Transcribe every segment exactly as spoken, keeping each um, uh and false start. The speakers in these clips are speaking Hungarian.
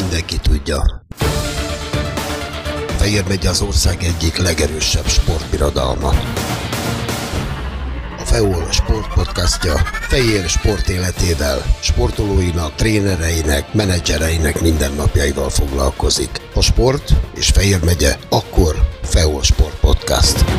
mindenki tudja. Fejér megye az ország egyik legerősebb sportbirodalma. A Feol Sport Podcastja Fejér sport életével, sportolóinak, trénereinek, menedzsereinek mindennapjaival foglalkozik. A sport és Fejér megye, akkor Feol Sport Podcast.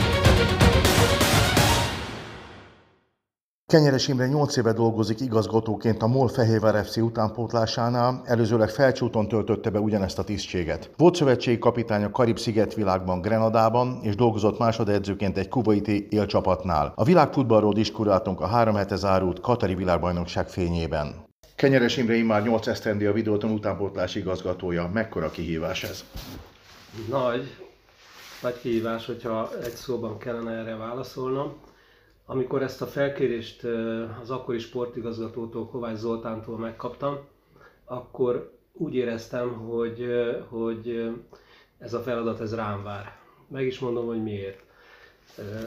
Kenyeres Imre nyolc éve dolgozik igazgatóként a MOL Fehérvár ef cé utánpótlásánál, előzőleg Felcsúton töltötte be ugyanezt a tisztséget. Volt szövetségi kapitány a Karib-sziget világban, Grenadában, és dolgozott másodedzőként egy kuwaiti élcsapatnál. A világfutballról diskuráltunk a három hete zárult katari világbajnokság fényében. Kenyeres Imre immár nyolc esztendő a Videóton utánpótlás igazgatója. Mekkora kihívás ez? Nagy. Nagy kihívás, hogyha egy szóban kellene erre válaszolnom. Amikor ezt a felkérést az akkori sportigazgatótól, Kovács Zoltántól megkaptam, akkor úgy éreztem, hogy, hogy ez a feladat ez rám vár. Meg is mondom, hogy miért.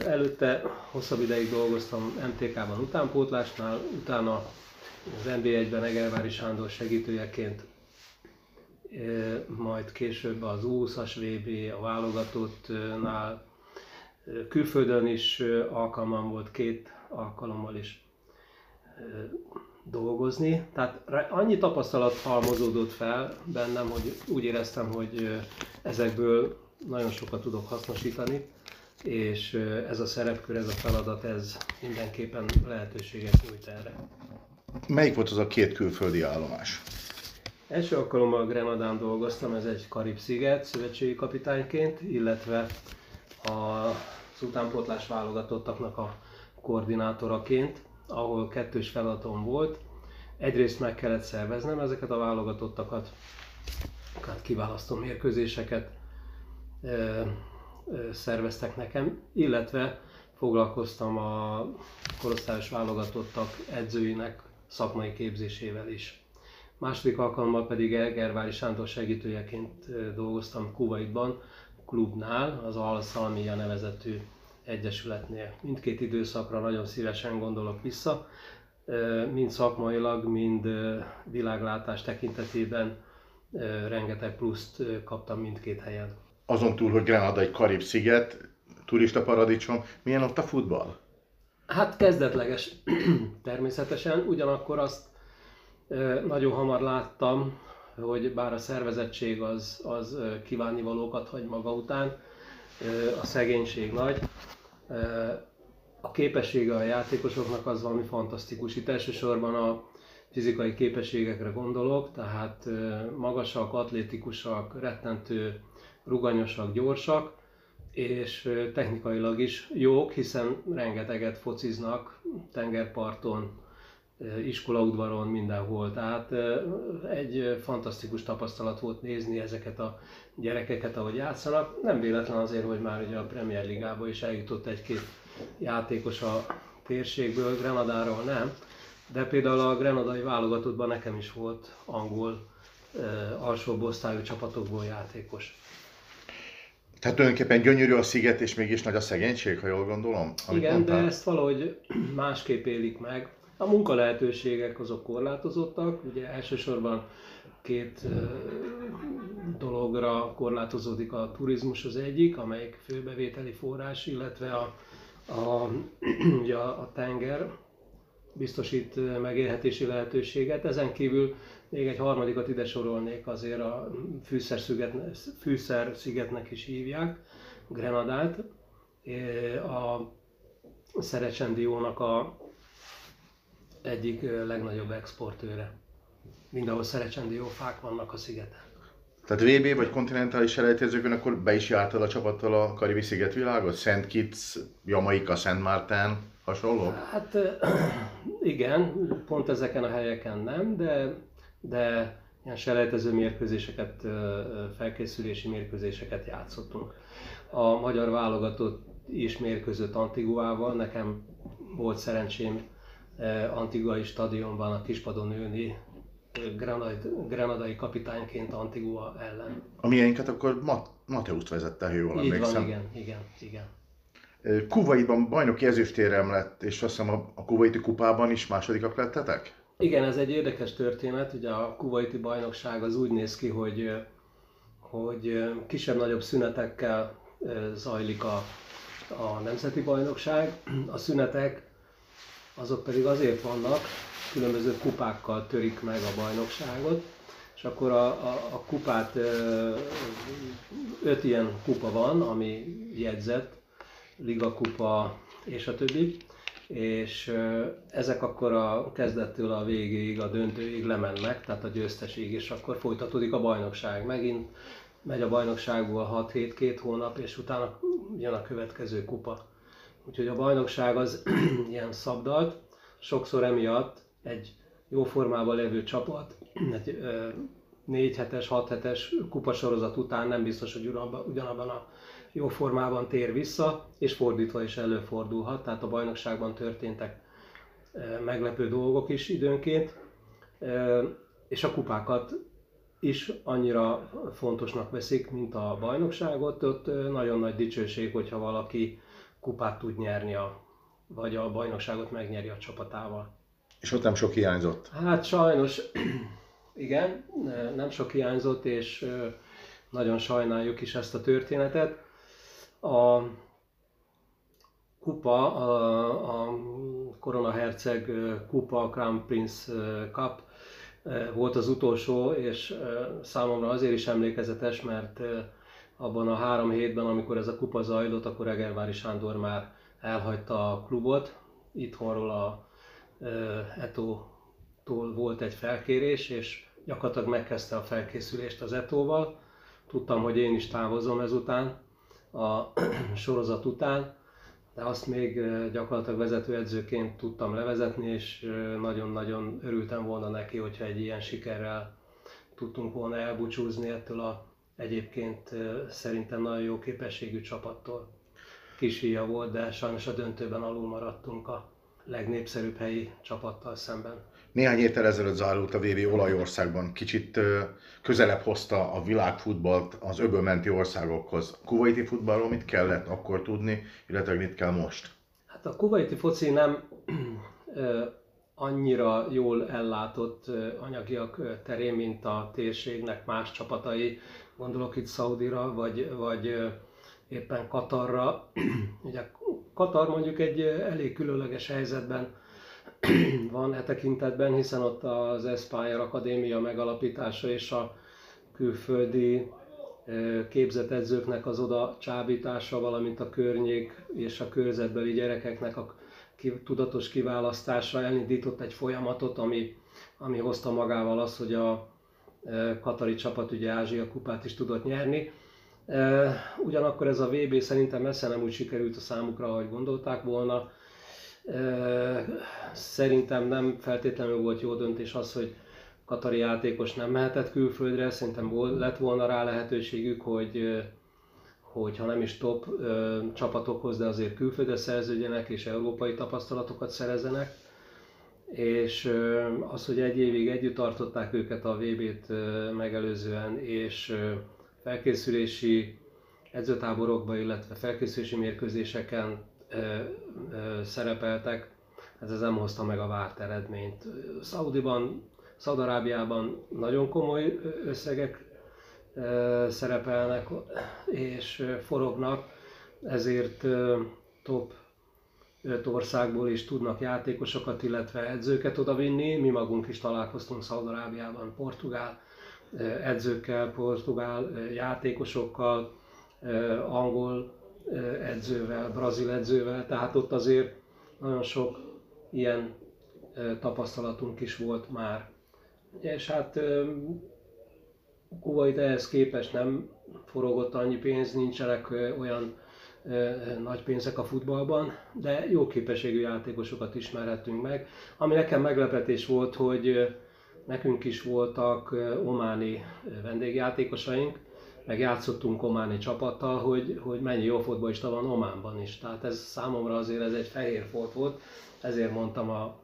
Előtte hosszabb ideig dolgoztam em té ká-ban utánpótlásnál, utána az en bé egyben Egervári Sándor segítőjeként, majd később az u húszas vé bé, a válogatottnál, külföldön is alkalmam volt két alkalommal is dolgozni. Tehát annyi tapasztalat halmozódott fel bennem, hogy úgy éreztem, hogy ezekből nagyon sokat tudok hasznosítani, és ez a szerepkör, ez a feladat, ez mindenképpen lehetőséget nyújt erre. Melyik volt az a két külföldi állomás? Első alkalommal Grenadán dolgoztam, ez egy Karib-sziget, szövetségi kapitányként, illetve az utánpótlás válogatottaknak a koordinátoraként, ahol kettős feladatom volt. Egyrészt meg kellett szerveznem ezeket a válogatottakat, kiválasztó mérkőzéseket szerveztek nekem, illetve foglalkoztam a korosztályos válogatottak edzőinek szakmai képzésével is. Második alkalommal pedig Egervári Sándor segítőjeként dolgoztam Kuwaitban, klubnál, az al-Salmiya nevezetű egyesületnél. Mindkét időszakra nagyon szívesen gondolok vissza, mind szakmailag, mind világlátás tekintetében rengeteg pluszt kaptam mindkét helyen. Azon túl, hogy Grenada egy Karib-sziget, turista paradicsom, milyen ott a futball? Hát kezdetleges természetesen, ugyanakkor azt nagyon hamar láttam, hogy bár a szervezettség az, az kívánnivalókat hagy maga után, a szegénység nagy. A képessége a játékosoknak az valami fantasztikus. Itt elsősorban a fizikai képességekre gondolok, tehát magasak, atlétikusak, rettentő ruganyosak, gyorsak, és technikailag is jók, hiszen rengeteget fociznak tengerparton, iskolaudvaron, mindenhol. Tehát egy fantasztikus tapasztalat volt nézni ezeket a gyerekeket, ahogy játszanak. Nem véletlen azért, hogy már ugye a Premier Ligába is eljutott egy-két játékos a térségből, Grenadáról nem. De például a grenadai válogatottban nekem is volt angol alsóbb osztályú csapatokból játékos. Tehát tulajdonképpen gyönyörű a sziget, és mégis nagy a szegénység, ha jól gondolom? Igen, mondtál. De ezt valahogy másképp élik meg. A munkalehetőségek azok korlátozottak, ugye elsősorban két dologra korlátozódik a turizmus, az egyik, amelyik főbevételi forrás, illetve a, a, ugye a tenger biztosít megélhetési lehetőséget. Ezen kívül még egy harmadikat ide sorolnék, azért a fűszerszigetnek, fűszerszigetnek is hívják, Grenadát, a szerecsendiónak a egyik legnagyobb exportőre. Mindenhol szerecsendiófák vannak a szigeten. Tehát vé bé vagy kontinentális selejtezőkön akkor be is jártad a csapattal a karibi szigetvilágot? Szent Kitts, Jamaica, Szent Márten, hasonló? Hát igen, pont ezeken a helyeken nem, de, de ilyen selejtező mérkőzéseket, felkészülési mérkőzéseket játszottunk. A magyar válogatott is mérkőzött Antiguával, nekem volt szerencsém antiguai stadionban a kispadon ülni, granadai, granadai kapitányként Antigua ellen. A miénket akkor Mat- Mateuszt vezette, jól emlékszem. Így van, igen, igen, igen. Kuwaitban bajnoki ezüstérem lett, és azt hiszem a kuwaiti kupában is másodikak lettetek? Igen, ez egy érdekes történet. Ugye a kuwaiti bajnokság az úgy néz ki, hogy, hogy kisebb-nagyobb szünetekkel zajlik a, a nemzeti bajnokság. A szünetek azok pedig azért vannak, különböző kupákkal törik meg a bajnokságot, és akkor a, a, a kupát, öt ilyen kupa van, ami jegyzett, ligakupa és a többi, és ezek akkor a kezdettől a végéig, a döntőig lemennek, tehát a győztesig, és akkor folytatódik a bajnokság. Megint megy a bajnokságból hat hét, két hónap, és utána jön a következő kupa. Úgyhogy a bajnokság az ilyen szabdalt, sokszor emiatt egy jó formában levő csapat, egy négy hetes, hat hetes kupasorozat után nem biztos, hogy ugyanabban a jó formában tér vissza, és fordítva is előfordulhat, tehát a bajnokságban történtek meglepő dolgok is időnként, és a kupákat is annyira fontosnak veszik, mint a bajnokságot. Ott nagyon nagy dicsőség, hogyha valaki kupát tud nyerni, a, vagy a bajnokságot megnyeri a csapatával. És ott nem sok hiányzott? Hát sajnos igen, nem sok hiányzott, és nagyon sajnáljuk is ezt a történetet. A kupa, a, a Korona Herceg kupa, Crown Prince Cup volt az utolsó, és számomra azért is emlékezetes, mert abban a három hétben, amikor ez a kupa zajlott, akkor Egervári Sándor már elhagyta a klubot. Itthonról a Eto-tól volt egy felkérés, és gyakorlatilag megkezdte a felkészülést az Etoval. Tudtam, hogy én is távozom ezután, a sorozat után, de azt még gyakorlatilag vezetőedzőként tudtam levezetni, és nagyon-nagyon örültem volna neki, hogyha egy ilyen sikerrel tudtunk volna elbúcsúzni ettől a egyébként szerintem nagyon jó képességű csapattól. Kis híja volt, de sajnos a döntőben alul maradtunk a legnépszerűbb helyi csapattal szemben. Néhány évvel ezelőtt zajlott a vé bé Olajországban, kicsit közelebb hozta a világfutballt az öbölmenti országokhoz. Kuwaiti futballról mit kellett akkor tudni, illetve mit kell most? Hát a kuwaiti foci nem annyira jól ellátott anyagiak terén, mint a térségnek más csapatai. Gondolok itt Szaudira, vagy, vagy éppen Katarra. Ugye Katar mondjuk egy elég különleges helyzetben van e tekintetben, hiszen ott az Aspire Akadémia megalapítása és a külföldi képzett edzőknek az oda csábítása, valamint a környék és a körzetbeli gyerekeknek a tudatos kiválasztása elindított egy folyamatot, ami, ami hozta magával azt, hogy a katari csapat ugye Ázsia kupát is tudott nyerni. Ugyanakkor ez a vé bé szerintem messze nem úgy sikerült a számukra, ahogy gondolták volna. Szerintem nem feltétlenül volt jó döntés az, hogy katari játékos nem mehetett külföldre. Szerintem lett volna rá lehetőségük, hogy, hogy ha nem is top csapatokhoz, de azért külföldre szerződjenek és európai tapasztalatokat szerezzenek. És az, hogy egy évig együtt tartották őket a vé bét megelőzően, és felkészülési edzőtáborokban, illetve felkészülési mérkőzéseken szerepeltek, ez nem hozta meg a várt eredményt. Szaúdiban, Szaúd-Arábiában nagyon komoly összegek szerepelnek és forognak, ezért top öt országból is tudnak játékosokat, illetve edzőket odavinni. Mi magunk is találkoztunk Szaúd-Arábiában portugál edzőkkel, portugál játékosokkal, angol edzővel, brazil edzővel, tehát ott azért nagyon sok ilyen tapasztalatunk is volt már. És hát Kuwait ehhez képest nem forogott annyi pénz, nincsenek olyan nagy pénzek a futballban, de jó képességű játékosokat ismerhettünk meg. Ami nekem meglepetés volt, hogy nekünk is voltak ománi vendégjátékosaink, meg játszottunk ománi csapattal, hogy, hogy mennyi jó fotballista van Ománban is. Tehát ez számomra azért ez egy fehér folt volt, ezért mondtam a,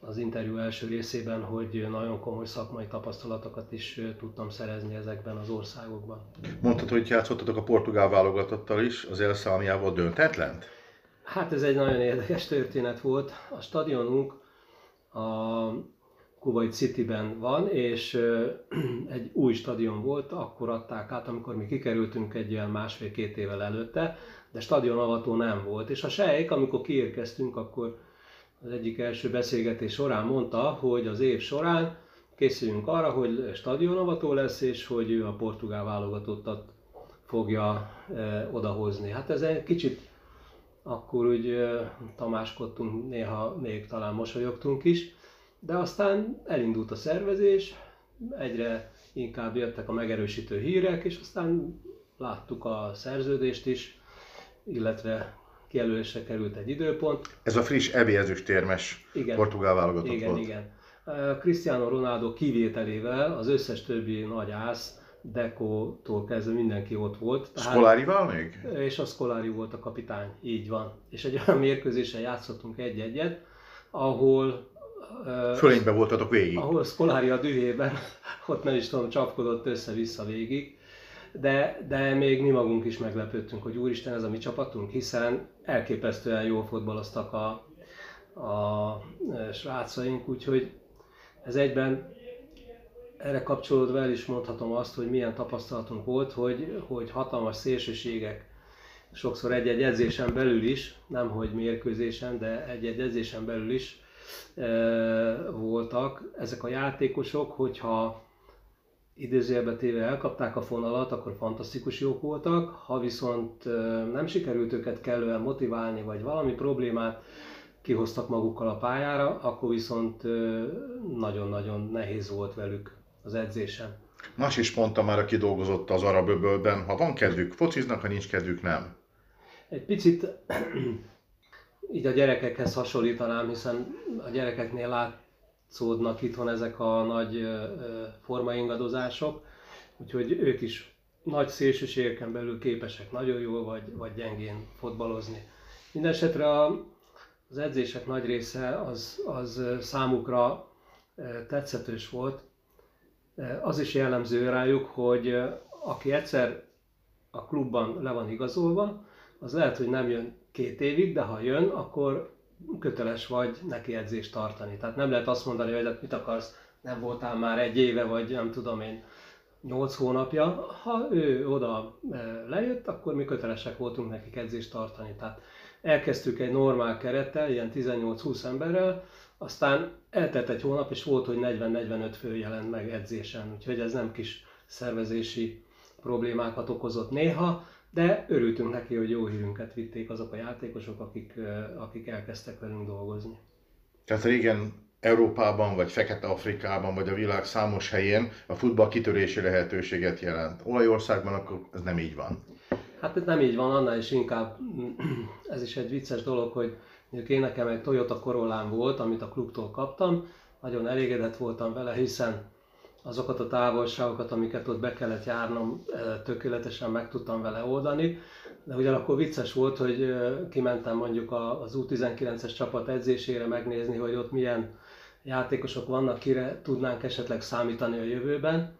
az interjú első részében, hogy nagyon komoly szakmai tapasztalatokat is tudtam szerezni ezekben az országokban. Mondtad, hogy játszottatok a portugál válogatottal is, az al-Salmiyával döntetlent? Hát ez egy nagyon érdekes történet volt. A stadionunk a Kuwait Cityben van, és egy új stadion volt, akkor adták át, amikor mi kikerültünk egy ilyen másfél-két évvel előtte, de stadionavató nem volt. És a sejk, amikor kiérkeztünk, akkor az egyik első beszélgetés során mondta, hogy az év során készüljünk arra, hogy stadionavató lesz, és hogy ő a portugál válogatottat fogja odahozni. Hát ez egy kicsit akkor úgy tamáskodtunk, néha még talán mosolyogtunk is, de aztán elindult a szervezés, egyre inkább jöttek a megerősítő hírek, és aztán láttuk a szerződést is, illetve kijelölésre került egy időpont. Ez a friss ebélyezőstérmes portugál válogatott igen, volt. Igen, igen. Cristiano Ronaldo kivételével az összes többi nagy ász, Decótól kezdve mindenki ott volt. Szkolárival még? És a Szkolári volt a kapitány, így van. És egy olyan mérkőzésen játszottunk egy-egyet, ahol... Fölényben voltatok végig. Ahol Szkolári a dühében, ott nem is tudom, csapkodott össze-vissza végig. De, de még mi magunk is meglepődtünk, hogy úristen, ez a mi csapatunk, hiszen elképesztően jól fotbaloztak a, a srácaink, úgyhogy ez egyben... Erre kapcsolódva el is mondhatom azt, hogy milyen tapasztalatunk volt, hogy, hogy hatalmas szélsőségek, sokszor egy-egy edzésen belül is, nemhogy mérkőzésen, de egy-egy edzésen belül is e, voltak ezek a játékosok, hogyha idézőjelbe téve elkapták a fonalat, akkor fantasztikus jók voltak, ha viszont nem sikerült őket kellően motiválni, vagy valami problémát kihoztak magukkal a pályára, akkor viszont nagyon-nagyon nehéz volt velük az edzésen. Más is mondta már, aki dolgozott az arab öbölben, ha van kedvük, fociznak, ha nincs kedvük, nem. Egy picit így a gyerekekhez hasonlítanám, hiszen a gyerekeknél látszódnak itthon ezek a nagy formaingadozások, úgyhogy ők is nagy szélsőségeken belül képesek nagyon jól vagy, vagy gyengén fotbalozni. Mindenesetre a, az edzések nagy része az, az számukra tetszetős volt. Az is jellemző rájuk, hogy aki egyszer a klubban le van igazolva, az lehet, hogy nem jön két évig, de ha jön, akkor köteles vagy neki edzést tartani. Tehát nem lehet azt mondani, hogy mit akarsz, nem voltál már egy éve, vagy nem tudom én, nyolc hónapja. Ha ő oda lejött, akkor mi kötelesek voltunk nekik edzést tartani. Tehát elkezdtük egy normál kerettel, ilyen tizennyolc-húsz emberrel, aztán eltelt egy hónap, és volt, hogy negyven-negyvenöt fő jelent meg edzésen, úgyhogy ez nem kis szervezési problémákat okozott néha, de örültünk neki, hogy jó hírünket vitték azok a játékosok, akik, akik elkezdtek velünk dolgozni. Tehát régen Európában, vagy Fekete-Afrikában, vagy a világ számos helyén a futball kitörési lehetőséget jelent. Olajországban akkor ez nem így van. Hát ez nem így van, annál is inkább, ez is egy vicces dolog, hogy én nekem egy Toyota Corollám volt, amit a klubtól kaptam, nagyon elégedett voltam vele, hiszen azokat a távolságokat, amiket ott be kellett járnom, tökéletesen meg tudtam vele oldani. De ugyanakkor vicces volt, hogy kimentem mondjuk az U tizenkilences csapat edzésére megnézni, hogy ott milyen játékosok vannak, kire tudnánk esetleg számítani a jövőben.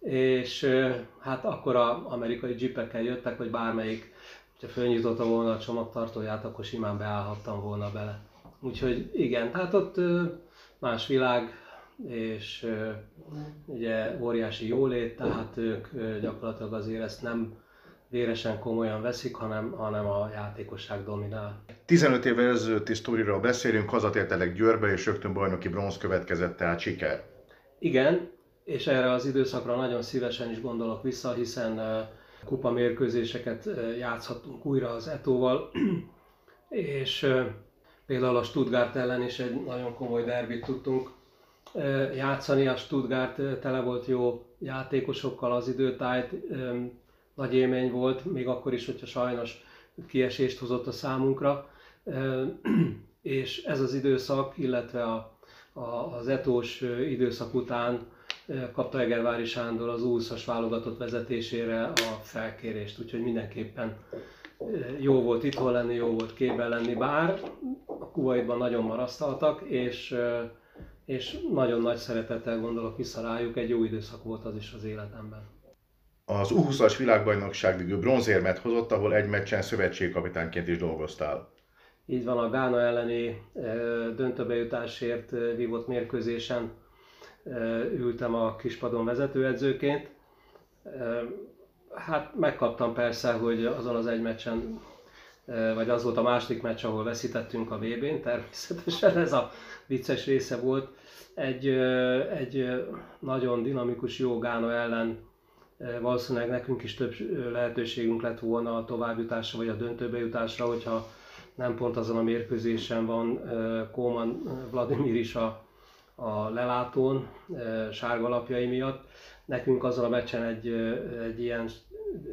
És hát akkor az amerikai jeepekkel jöttek, hogy bármelyik, ha fölnyitotta volna a csomagtartóját, akkor simán beállhattam volna bele. Úgyhogy igen, hát ott más világ, és ugye óriási jólét, tehát ők gyakorlatilag azért ezt nem véresen komolyan veszik, hanem, hanem a játékosság dominál. tizenöt évvel ezelőtti sztoriról beszélünk, hazatértelek Győrbe, és rögtön bajnoki bronz következett, tehát siker. Igen, és erre az időszakra nagyon szívesen is gondolok vissza, hiszen kupa mérkőzéseket játszhattunk újra az Etoval, és például a Stuttgart ellen is egy nagyon komoly derbit tudtunk játszani. A Stuttgart tele volt jó játékosokkal, az időtájt nagy élmény volt, még akkor is, hogyha sajnos kiesést hozott a számunkra. És ez az időszak, illetve a, a, az etós időszak után kapta Egervári Sándor az U húszas válogatott vezetésére a felkérést, úgyhogy mindenképpen jó volt itthon lenni, jó volt képben lenni, bár a Kuwaitban nagyon marasztaltak, és, és nagyon nagy szeretettel gondolok vissza rájuk, egy jó időszak volt az is az életemben. Az U húszas világbajnokság végül bronzérmet hozott, ahol egy meccsen szövetségkapitánként is dolgoztál. Így van, a Gána elleni döntőbejutásért vívott mérkőzésen ültem a kispadon vezetőedzőként. Hát megkaptam persze, hogy azon az egy meccsen, vagy az volt a második meccs, ahol veszítettünk a vé bén, természetesen ez a vicces része volt. Egy, egy nagyon dinamikus jó Gána ellen valószínűleg nekünk is több lehetőségünk lett volna a továbbjutásra vagy a döntőbe jutásra, hogyha nem pont azon a mérkőzésen van Koman Vladimir is a, a lelátón, sárgalapjai miatt. Nekünk azon a meccsen egy, egy ilyen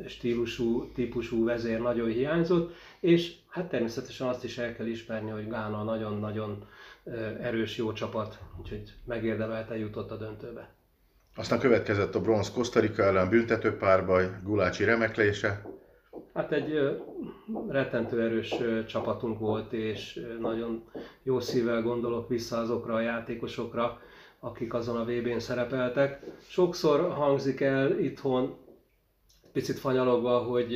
stílusú, típusú vezér nagyon hiányzott, és hát természetesen azt is el kell ismerni, hogy Gána nagyon-nagyon erős, jó csapat, úgyhogy megérdemelte, jutott a döntőbe. Aztán következett a bronz Kosztarika ellen büntető párbaj, Gulácsi remeklése. Hát egy rettentő erős csapatunk volt, és nagyon jó szívvel gondolok vissza azokra a játékosokra, akik azon a vé bén szerepeltek. Sokszor hangzik el itthon, picit fanyalogva, hogy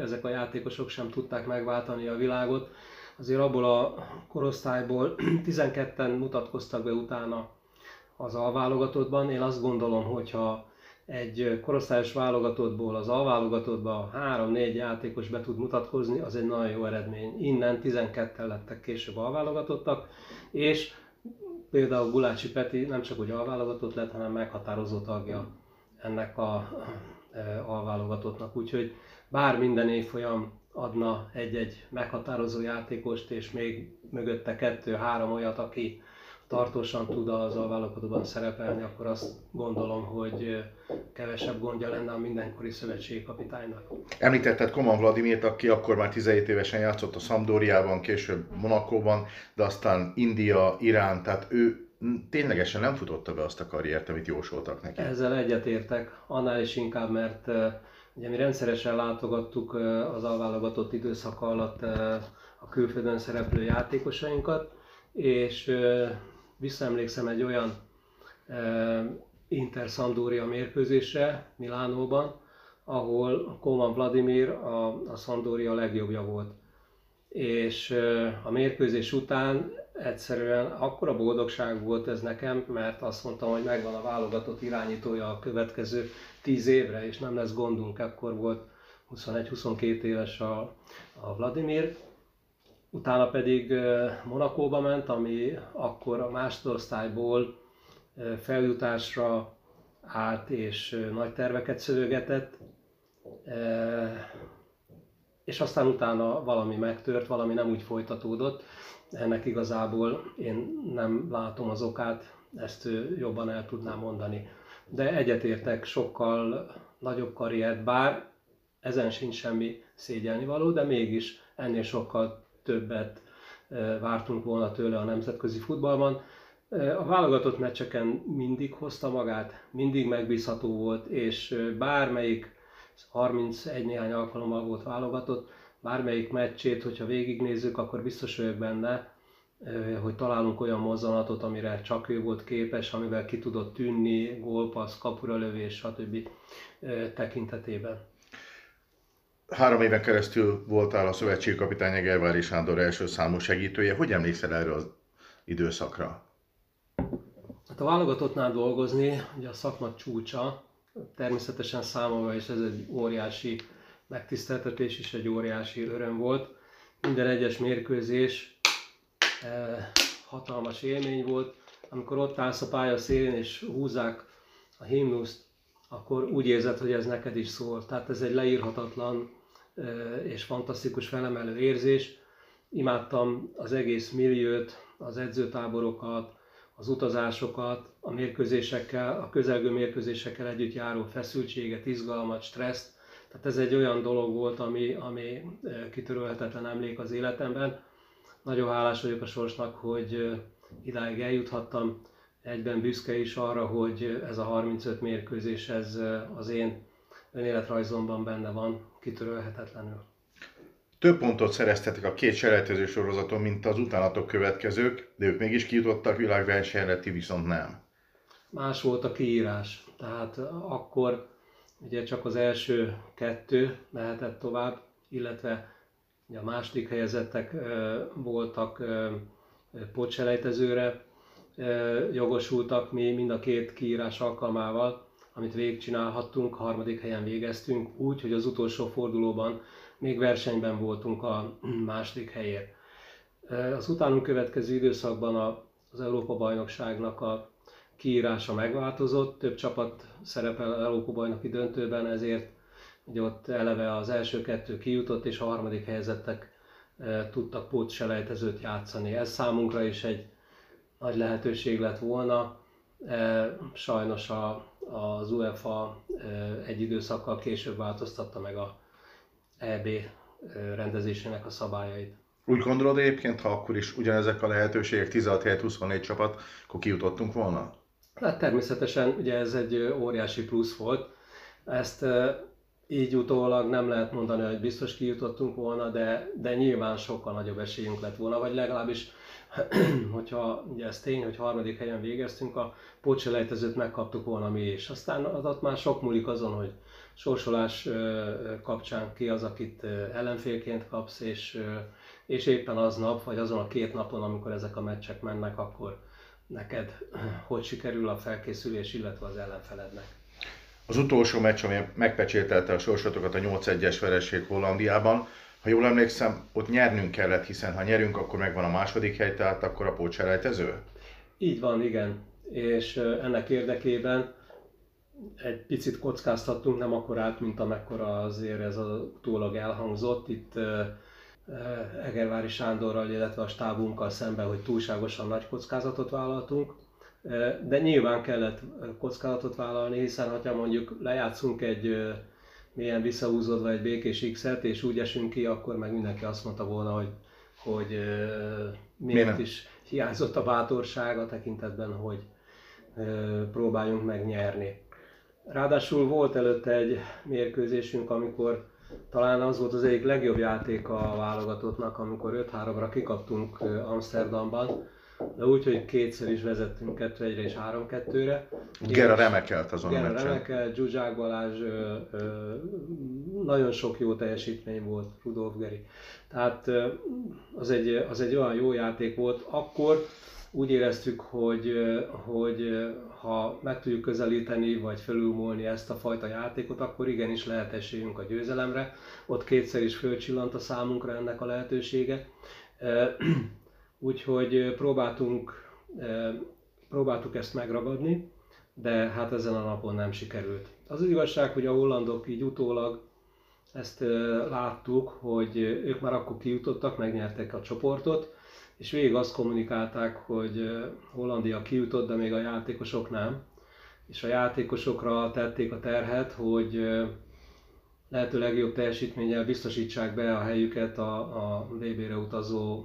ezek a játékosok sem tudták megváltani a világot. Azért abból a korosztályból tizenketten mutatkoztak be utána az alválogatottban. Én azt gondolom, hogyha egy korosztályos válogatottból az alválogatottba három-négy játékos be tud mutatkozni, az egy nagyon jó eredmény. Innen tizenketten lettek később alválogatottak, és például Gulácsi Peti nem csak úgy alválogatott lett, hanem meghatározó tagja ennek a alválogatottnak. Úgyhogy bár minden évfolyam adna egy-egy meghatározó játékost, és még mögötte kettő-három olyat, aki tartósan tud az alválogatottban szerepelni, akkor azt gondolom, hogy kevesebb gondja lenne a mindenkori szövetségi kapitánynak. Említetted Koman Vladimirt, aki akkor már tizenhét évesen játszott a Sampdoriában, később Monacóban, de aztán India, Irán, tehát ő ténylegesen nem futotta be azt a karriert, amit jósoltak neki. Ezzel egyetértek, annál is inkább, mert ugye mi rendszeresen látogattuk az alválogatott időszaka alatt a külföldön szereplő játékosainkat, és visszaemlékszem egy olyan Inter-Sampdoria mérkőzésre Milánóban, ahol Koman Vladimir a, a Sampdoria legjobbja volt. És a mérkőzés után egyszerűen akkora boldogság volt ez nekem, mert azt mondtam, hogy megvan a válogatott irányítója a következő tíz évre, és nem lesz gondunk, ekkor volt huszonegy-huszonkettő éves a, a Vladimir. Utána pedig Monacóba ment, ami akkor a másodosztályból feljutásra állt és nagy terveket szövögetett. És aztán utána valami megtört, valami nem úgy folytatódott. Ennek igazából én nem látom az okát, ezt jobban el tudnám mondani. De egyetértek, sokkal nagyobb karriert, bár ezen sincs semmi szégyelnivaló, de mégis ennél sokkal többet vártunk volna tőle a nemzetközi futballban. A válogatott meccseken mindig hozta magát, mindig megbízható volt, és bármelyik harmincegy néhány alkalommal volt válogatott, bármelyik meccsét, hogyha végignézzük, akkor biztos vagyok benne, hogy találunk olyan mozzanatot, amire csak ő volt képes, amivel ki tudott tűnni, gólpassz, kapuralövés, stb. Tekintetében. Három éven keresztül voltál a szövetségi kapitány Egervári Sándor első számú segítője. Hogy emlékszel erre az időszakra? Hát a válogatottnál dolgozni, ugye a szakma csúcsa, természetesen számomra is ez egy óriási megtiszteltetés és egy óriási öröm volt. Minden egyes mérkőzés eh, hatalmas élmény volt. Amikor ott állsz a pálya szélén és húzzák a himnuszt, akkor úgy érzed, hogy ez neked is szól. Tehát ez egy leírhatatlan és fantasztikus felemelő érzés. Imádtam az egész milliót, az edzőtáborokat, az utazásokat, a mérkőzésekkel, a közelgő mérkőzésekkel együtt járó feszültséget, izgalmat, stresszt. Tehát ez egy olyan dolog volt, ami, ami kitörölhetetlen emlék az életemben. Nagyon hálás vagyok a sorsnak, hogy idáig eljuthattam. Egyben büszke is arra, hogy ez a harmincöt mérkőzés, ez az én önéletrajzomban benne van, kitörölhetetlenül. Több pontot szereztetek a két selejtező sorozaton, mint az utánatok következők, de ők mégis kijutottak világversenyre, ti viszont nem. Más volt a kiírás, tehát akkor ugye csak az első kettő mehetett tovább, illetve a második helyezettek voltak pótselejtezőre. jogosultak mi mind a két kiírás alkalmával, amit végigcsinálhattunk, harmadik helyen végeztünk, úgy, hogy az utolsó fordulóban még versenyben voltunk a második helyért. Az utánunk következő időszakban az Európa-bajnokságnak a kiírása megváltozott, több csapat szerepel az Európa-bajnoki döntőben, ezért ugye ott eleve az első kettő kijutott, és a harmadik helyezettek tudtak pótselejtezőt játszani. Ez számunkra is egy nagy lehetőség lett volna. Sajnos a, az UEFA egy időszakkal később változtatta meg a é bé rendezésének a szabályait. Úgy gondolod egyébként, ha akkor is ugyanezek a lehetőségek tizenhat huszonnégy csapat, akkor kijutottunk volna? Hát természetesen, ugye ez egy óriási plusz volt. Ezt így utólag nem lehet mondani, hogy biztos kijutottunk volna, de, de nyilván sokkal nagyobb esélyünk lett volna, vagy legalábbis, hogyha ugye ez tény, hogy harmadik helyen végeztünk, a pótselejtezőt megkaptuk volna mi is. Aztán az már sok múlik azon, hogy sorsolás kapcsán ki az, akit ellenfélként kapsz, és, és éppen aznap, vagy azon a két napon, amikor ezek a meccsek mennek, akkor neked hogy sikerül a felkészülés, illetve az ellenfelednek. Az utolsó meccs, ami megpecsételte a sorsotokat, a nyolc egyes vereség Hollandiában. Ha jól emlékszem, ott nyernünk kellett, hiszen ha nyerünk, akkor megvan a második hely, tehát akkor a pótselejtező? Így van, igen. És ennek érdekében egy picit kockáztattunk, nem akkorát, mint amekkora azért ez a utólag elhangzott. Itt Egervári Sándorral, illetve a stábunkkal szemben, hogy túlságosan nagy kockázatot vállaltunk. De nyilván kellett kockázatot vállalni, hiszen ha mondjuk lejátszunk egy milyen visszahúzódva egy békés X-et, és úgy esünk ki, akkor meg mindenki azt mondta volna, hogy, hogy miért is hiányzott a bátorság a tekintetben, hogy próbáljunk megnyerni. Ráadásul volt előtte egy mérkőzésünk, amikor talán az volt az egyik legjobb játéka a válogatottnak, amikor öt háromra kikaptunk Amsterdamban, de úgy, hogy kétszer is vezettünk kettő egyre és három kettőre. Gera remekelt azon a meccsen. Gera remekelt, Zsuzsák Balázs, ö, ö, nagyon sok jó teljesítmény volt, Rudolf Geri. Tehát ö, az, egy, az egy olyan jó játék volt. Akkor úgy éreztük, hogy, hogy ha meg tudjuk közelíteni, vagy felülmúlni ezt a fajta játékot, akkor igenis lehet esélyünk a győzelemre. Ott kétszer is fölcsillant a számunkra ennek a lehetősége. Úgyhogy próbáltunk, próbáltuk ezt megragadni, de hát ezen a napon nem sikerült. Az, az igazság, hogy a hollandok így utólag ezt láttuk, hogy ők már akkor kijutottak, megnyertek a csoportot, és végig azt kommunikálták, hogy Hollandia kijutott, de még a játékosok nem. És a játékosokra tették a terhet, hogy lehető legjobb teljesítménnyel biztosítsák be a helyüket a vé bére utazó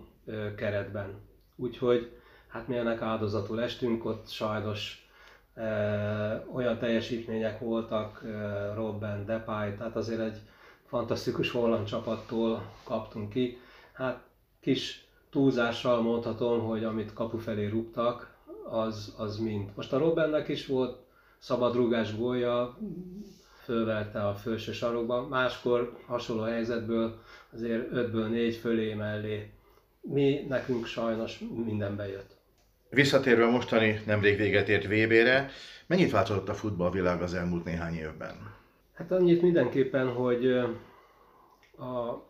keretben. Úgyhogy hát mi ennek áldozatul estünk, ott sajnos e, olyan teljesítmények voltak, e, Robben, Depay, tehát azért egy fantasztikus holland csapattól kaptunk ki. Hát kis túlzással mondhatom, hogy amit kapu felé rúgtak, az, az mind. Most a Robbennek is volt szabadrúgás gólja, fölverte a felső sarokba, máskor hasonló helyzetből azért ötből négy fölé mellé. Mi, nekünk sajnos mindenbe jött. Visszatérve a mostani, nemrég véget ért vé bére, mennyit változott a futballvilág az elmúlt néhány évben? Hát annyit mindenképpen, hogy a,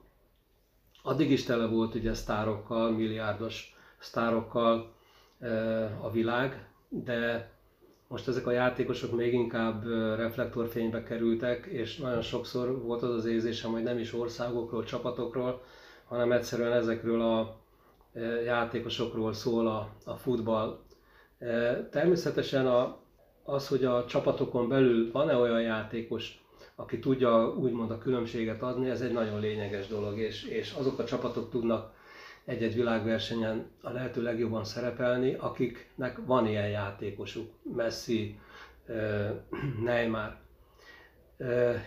addig is tele volt ugye sztárokkal, milliárdos sztárokkal a világ, de most ezek a játékosok még inkább reflektorfénybe kerültek, és nagyon sokszor volt az az érzésem, hogy nem is országokról, csapatokról, hanem egyszerűen ezekről a játékosokról szól a, a futball. Természetesen a, az, hogy a csapatokon belül van-e olyan játékos, aki tudja úgymond a különbséget adni, ez egy nagyon lényeges dolog, és, és azok a csapatok tudnak egy-egy világversenyen a lehető legjobban szerepelni, akiknek van ilyen játékosuk, Messi, Neymar.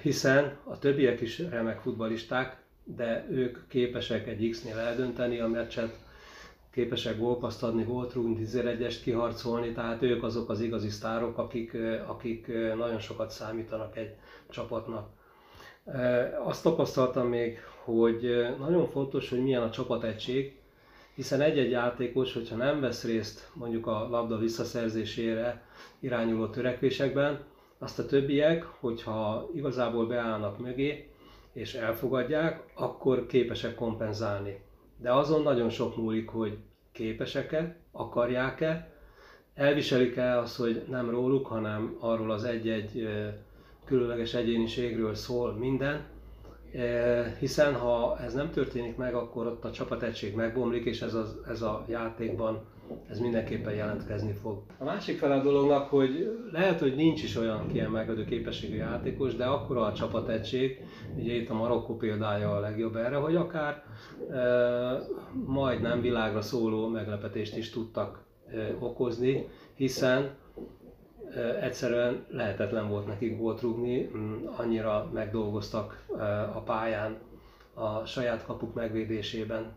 Hiszen a többiek is remek futballisták, de ők képesek egy X-nél eldönteni a meccset, képesek gólpaszt adni, gólt rúgni, tizenegyest kiharcolni, tehát ők azok az igazi sztárok, akik, akik nagyon sokat számítanak egy csapatnak. Azt tapasztaltam még, hogy nagyon fontos, hogy milyen a csapategység, hiszen egy-egy játékos, hogyha nem vesz részt mondjuk a labda visszaszerzésére irányuló törekvésekben, azt a többiek, hogyha igazából beállnak mögé és elfogadják, akkor képesek kompenzálni. De azon nagyon sok múlik, hogy képesek-e, akarják-e, elviselik-e azt, hogy nem róluk, hanem arról az egy-egy különleges egyéniségről szól minden, hiszen ha ez nem történik meg, akkor ott a csapategység megbomlik, és ez a, ez a játékban ez mindenképpen jelentkezni fog. A másik fele a dolognak, hogy lehet, hogy nincs is olyan kiemelkedő képességű játékos, de akkora a csapategység, ugye itt a Marokkó példája a legjobb erre, hogy akár e, majdnem világra szóló meglepetést is tudtak e, okozni, hiszen e, egyszerűen lehetetlen volt nekik gólt rúgni, annyira megdolgoztak e, a pályán a saját kapuk megvédésében.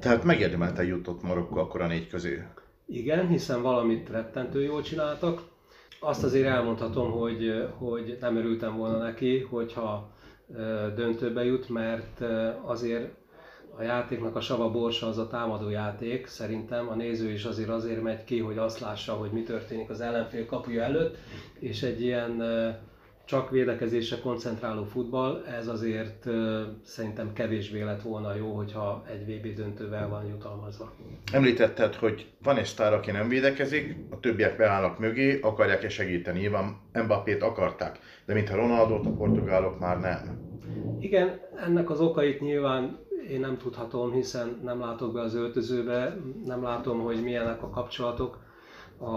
Tehát megérdemelten jutott Marokkó akkor a négy közé? Igen, hiszen valamit rettentő jól csináltak. Azt azért elmondhatom, hogy, hogy nem örültem volna neki, hogyha döntőbe jut, mert azért a játéknak a sava borsa az a támadó játék. Szerintem a néző is azért azért megy ki, hogy azt lássa, hogy mi történik az ellenfél kapuja előtt, és egy ilyen csak védekezésre koncentráló futball, ez azért ö, szerintem kevésbé lett volna jó, hogyha egy vé bé döntővel van jutalmazva. Említetted, hogy van egy sztár, aki nem védekezik, a többiek beállnak mögé, akarják-e segíteni? Nyilván Mbappét akarták, de mintha Ronaldót, a portugálok már nem. Igen, ennek az okait nyilván én nem tudhatom, hiszen nem látok be az öltözőbe, nem látom, hogy milyenek a kapcsolatok a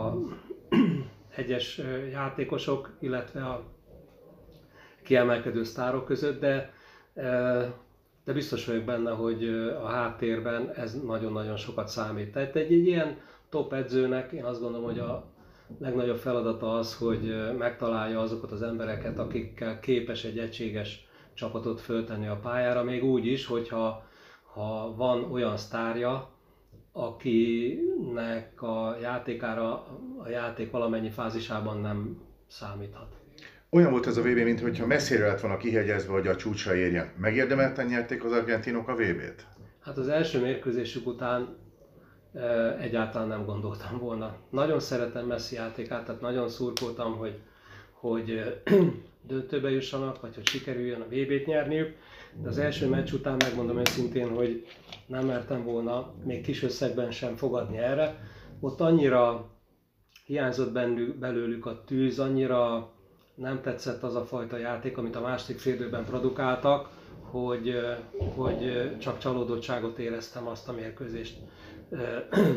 egyes játékosok, illetve a kiemelkedő sztárok között, de, de biztos vagyok benne, hogy a háttérben ez nagyon-nagyon sokat számít. Tehát egy, egy ilyen top edzőnek én azt gondolom, hogy a legnagyobb feladata az, hogy megtalálja azokat az embereket, akikkel képes egy egységes csapatot föltenni a pályára, még úgy is, hogyha ha van olyan sztárja, akinek a játékára a játék valamennyi fázisában nem számíthat. Olyan volt ez a vé bé, mintha messzire lett volna kihegyezve, hogy a csúcsra érjen. Megérdemelten nyerték az argentinok a vé bét? Hát az első mérkőzésük után e, egyáltalán nem gondoltam volna. Nagyon szeretem Messi játékát, tehát nagyon szurkoltam, hogy, hogy döntőbe jussanak, vagy hogy sikerüljön a vé bét nyerniük. De az első meccs után megmondom őszintén, hogy nem mertem volna még kis összegben sem fogadni erre. Ott annyira hiányzott bennük, belőlük a tűz, annyira nem tetszett az a fajta játék, amit a második fél időben produkáltak, hogy, hogy csak csalódottságot éreztem azt a mérkőzést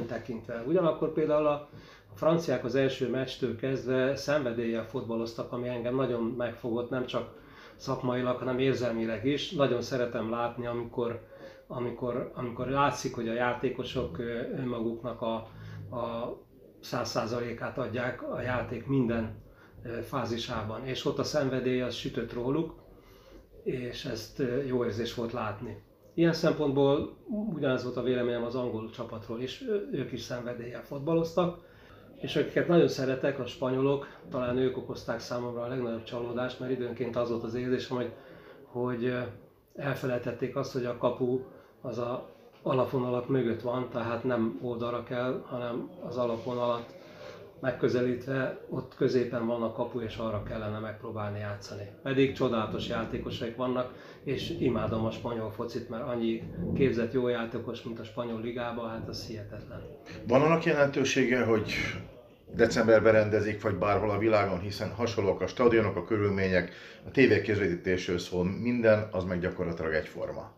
tekintve. Ugyanakkor például a franciák az első meccstől kezdve szenvedéllyel fotballoztak, ami engem nagyon megfogott, nem csak szakmailag, hanem érzelmileg is. Nagyon szeretem látni, amikor, amikor, amikor látszik, hogy a játékosok önmaguknak a száz százalékát adják a játék minden fázisában, és ott a szenvedély az sütött róluk, és ezt jó érzés volt látni. Ilyen szempontból ugyanaz volt a véleményem az angol csapatról is, ők is szenvedéllyel fotballoztak, és akiket nagyon szeretek, a spanyolok, talán ők okozták számomra a legnagyobb csalódást, mert időnként az volt az érzésem, hogy, hogy elfelejtették azt, hogy a kapu az a alapvonalak mögött van, tehát nem oldalra kell, hanem az alapvonalat megközelítve ott középen van a kapu, és arra kellene megpróbálni játszani. Pedig csodálatos játékosaik vannak, és imádom a spanyol focit, mert annyi képzett jó játékos, mint a spanyol ligában, hát az hihetetlen. Van annak jelentősége, hogy decemberben rendezik, vagy bárhol a világon, hiszen hasonlók a stadionok, a körülmények, a tévé közvetítésről szól minden, az meg gyakorlatilag egyforma.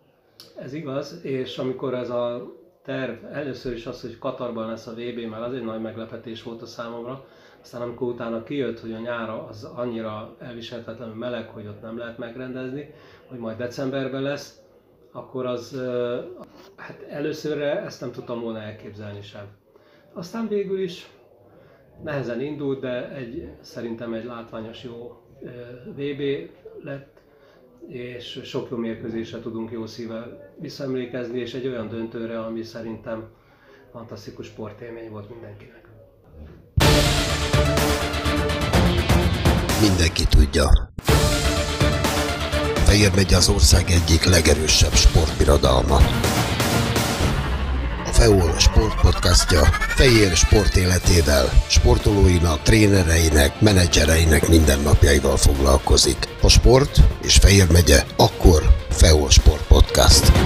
Ez igaz, és amikor ez a terv. Először is az, hogy Katarban lesz a vé bé, mert az egy nagy meglepetés volt a számomra. Aztán amikor utána kijött, hogy a nyára az annyira elviselhetetlenül meleg, hogy ott nem lehet megrendezni, hogy majd decemberben lesz, akkor az, hát előszörre ezt nem tudtam volna elképzelni sem. Aztán végül is nehezen indult, de egy, szerintem egy látványos jó vé bé lett, és sok jó mérkőzésre tudunk jó szívvel visszaemlékezni, és egy olyan döntőre, ami szerintem fantasztikus sportélmény volt mindenkinek. Mindenki tudja. Fehér megye az ország egyik legerősebb sportbirodalma. A Feol Sport Podcastja fehér sportéletével, sportolóinak, trénereinek, menedzsereinek mindennapjaival foglalkozik. Ha sport és Fehér megye, akkor Feol Sport Podcast.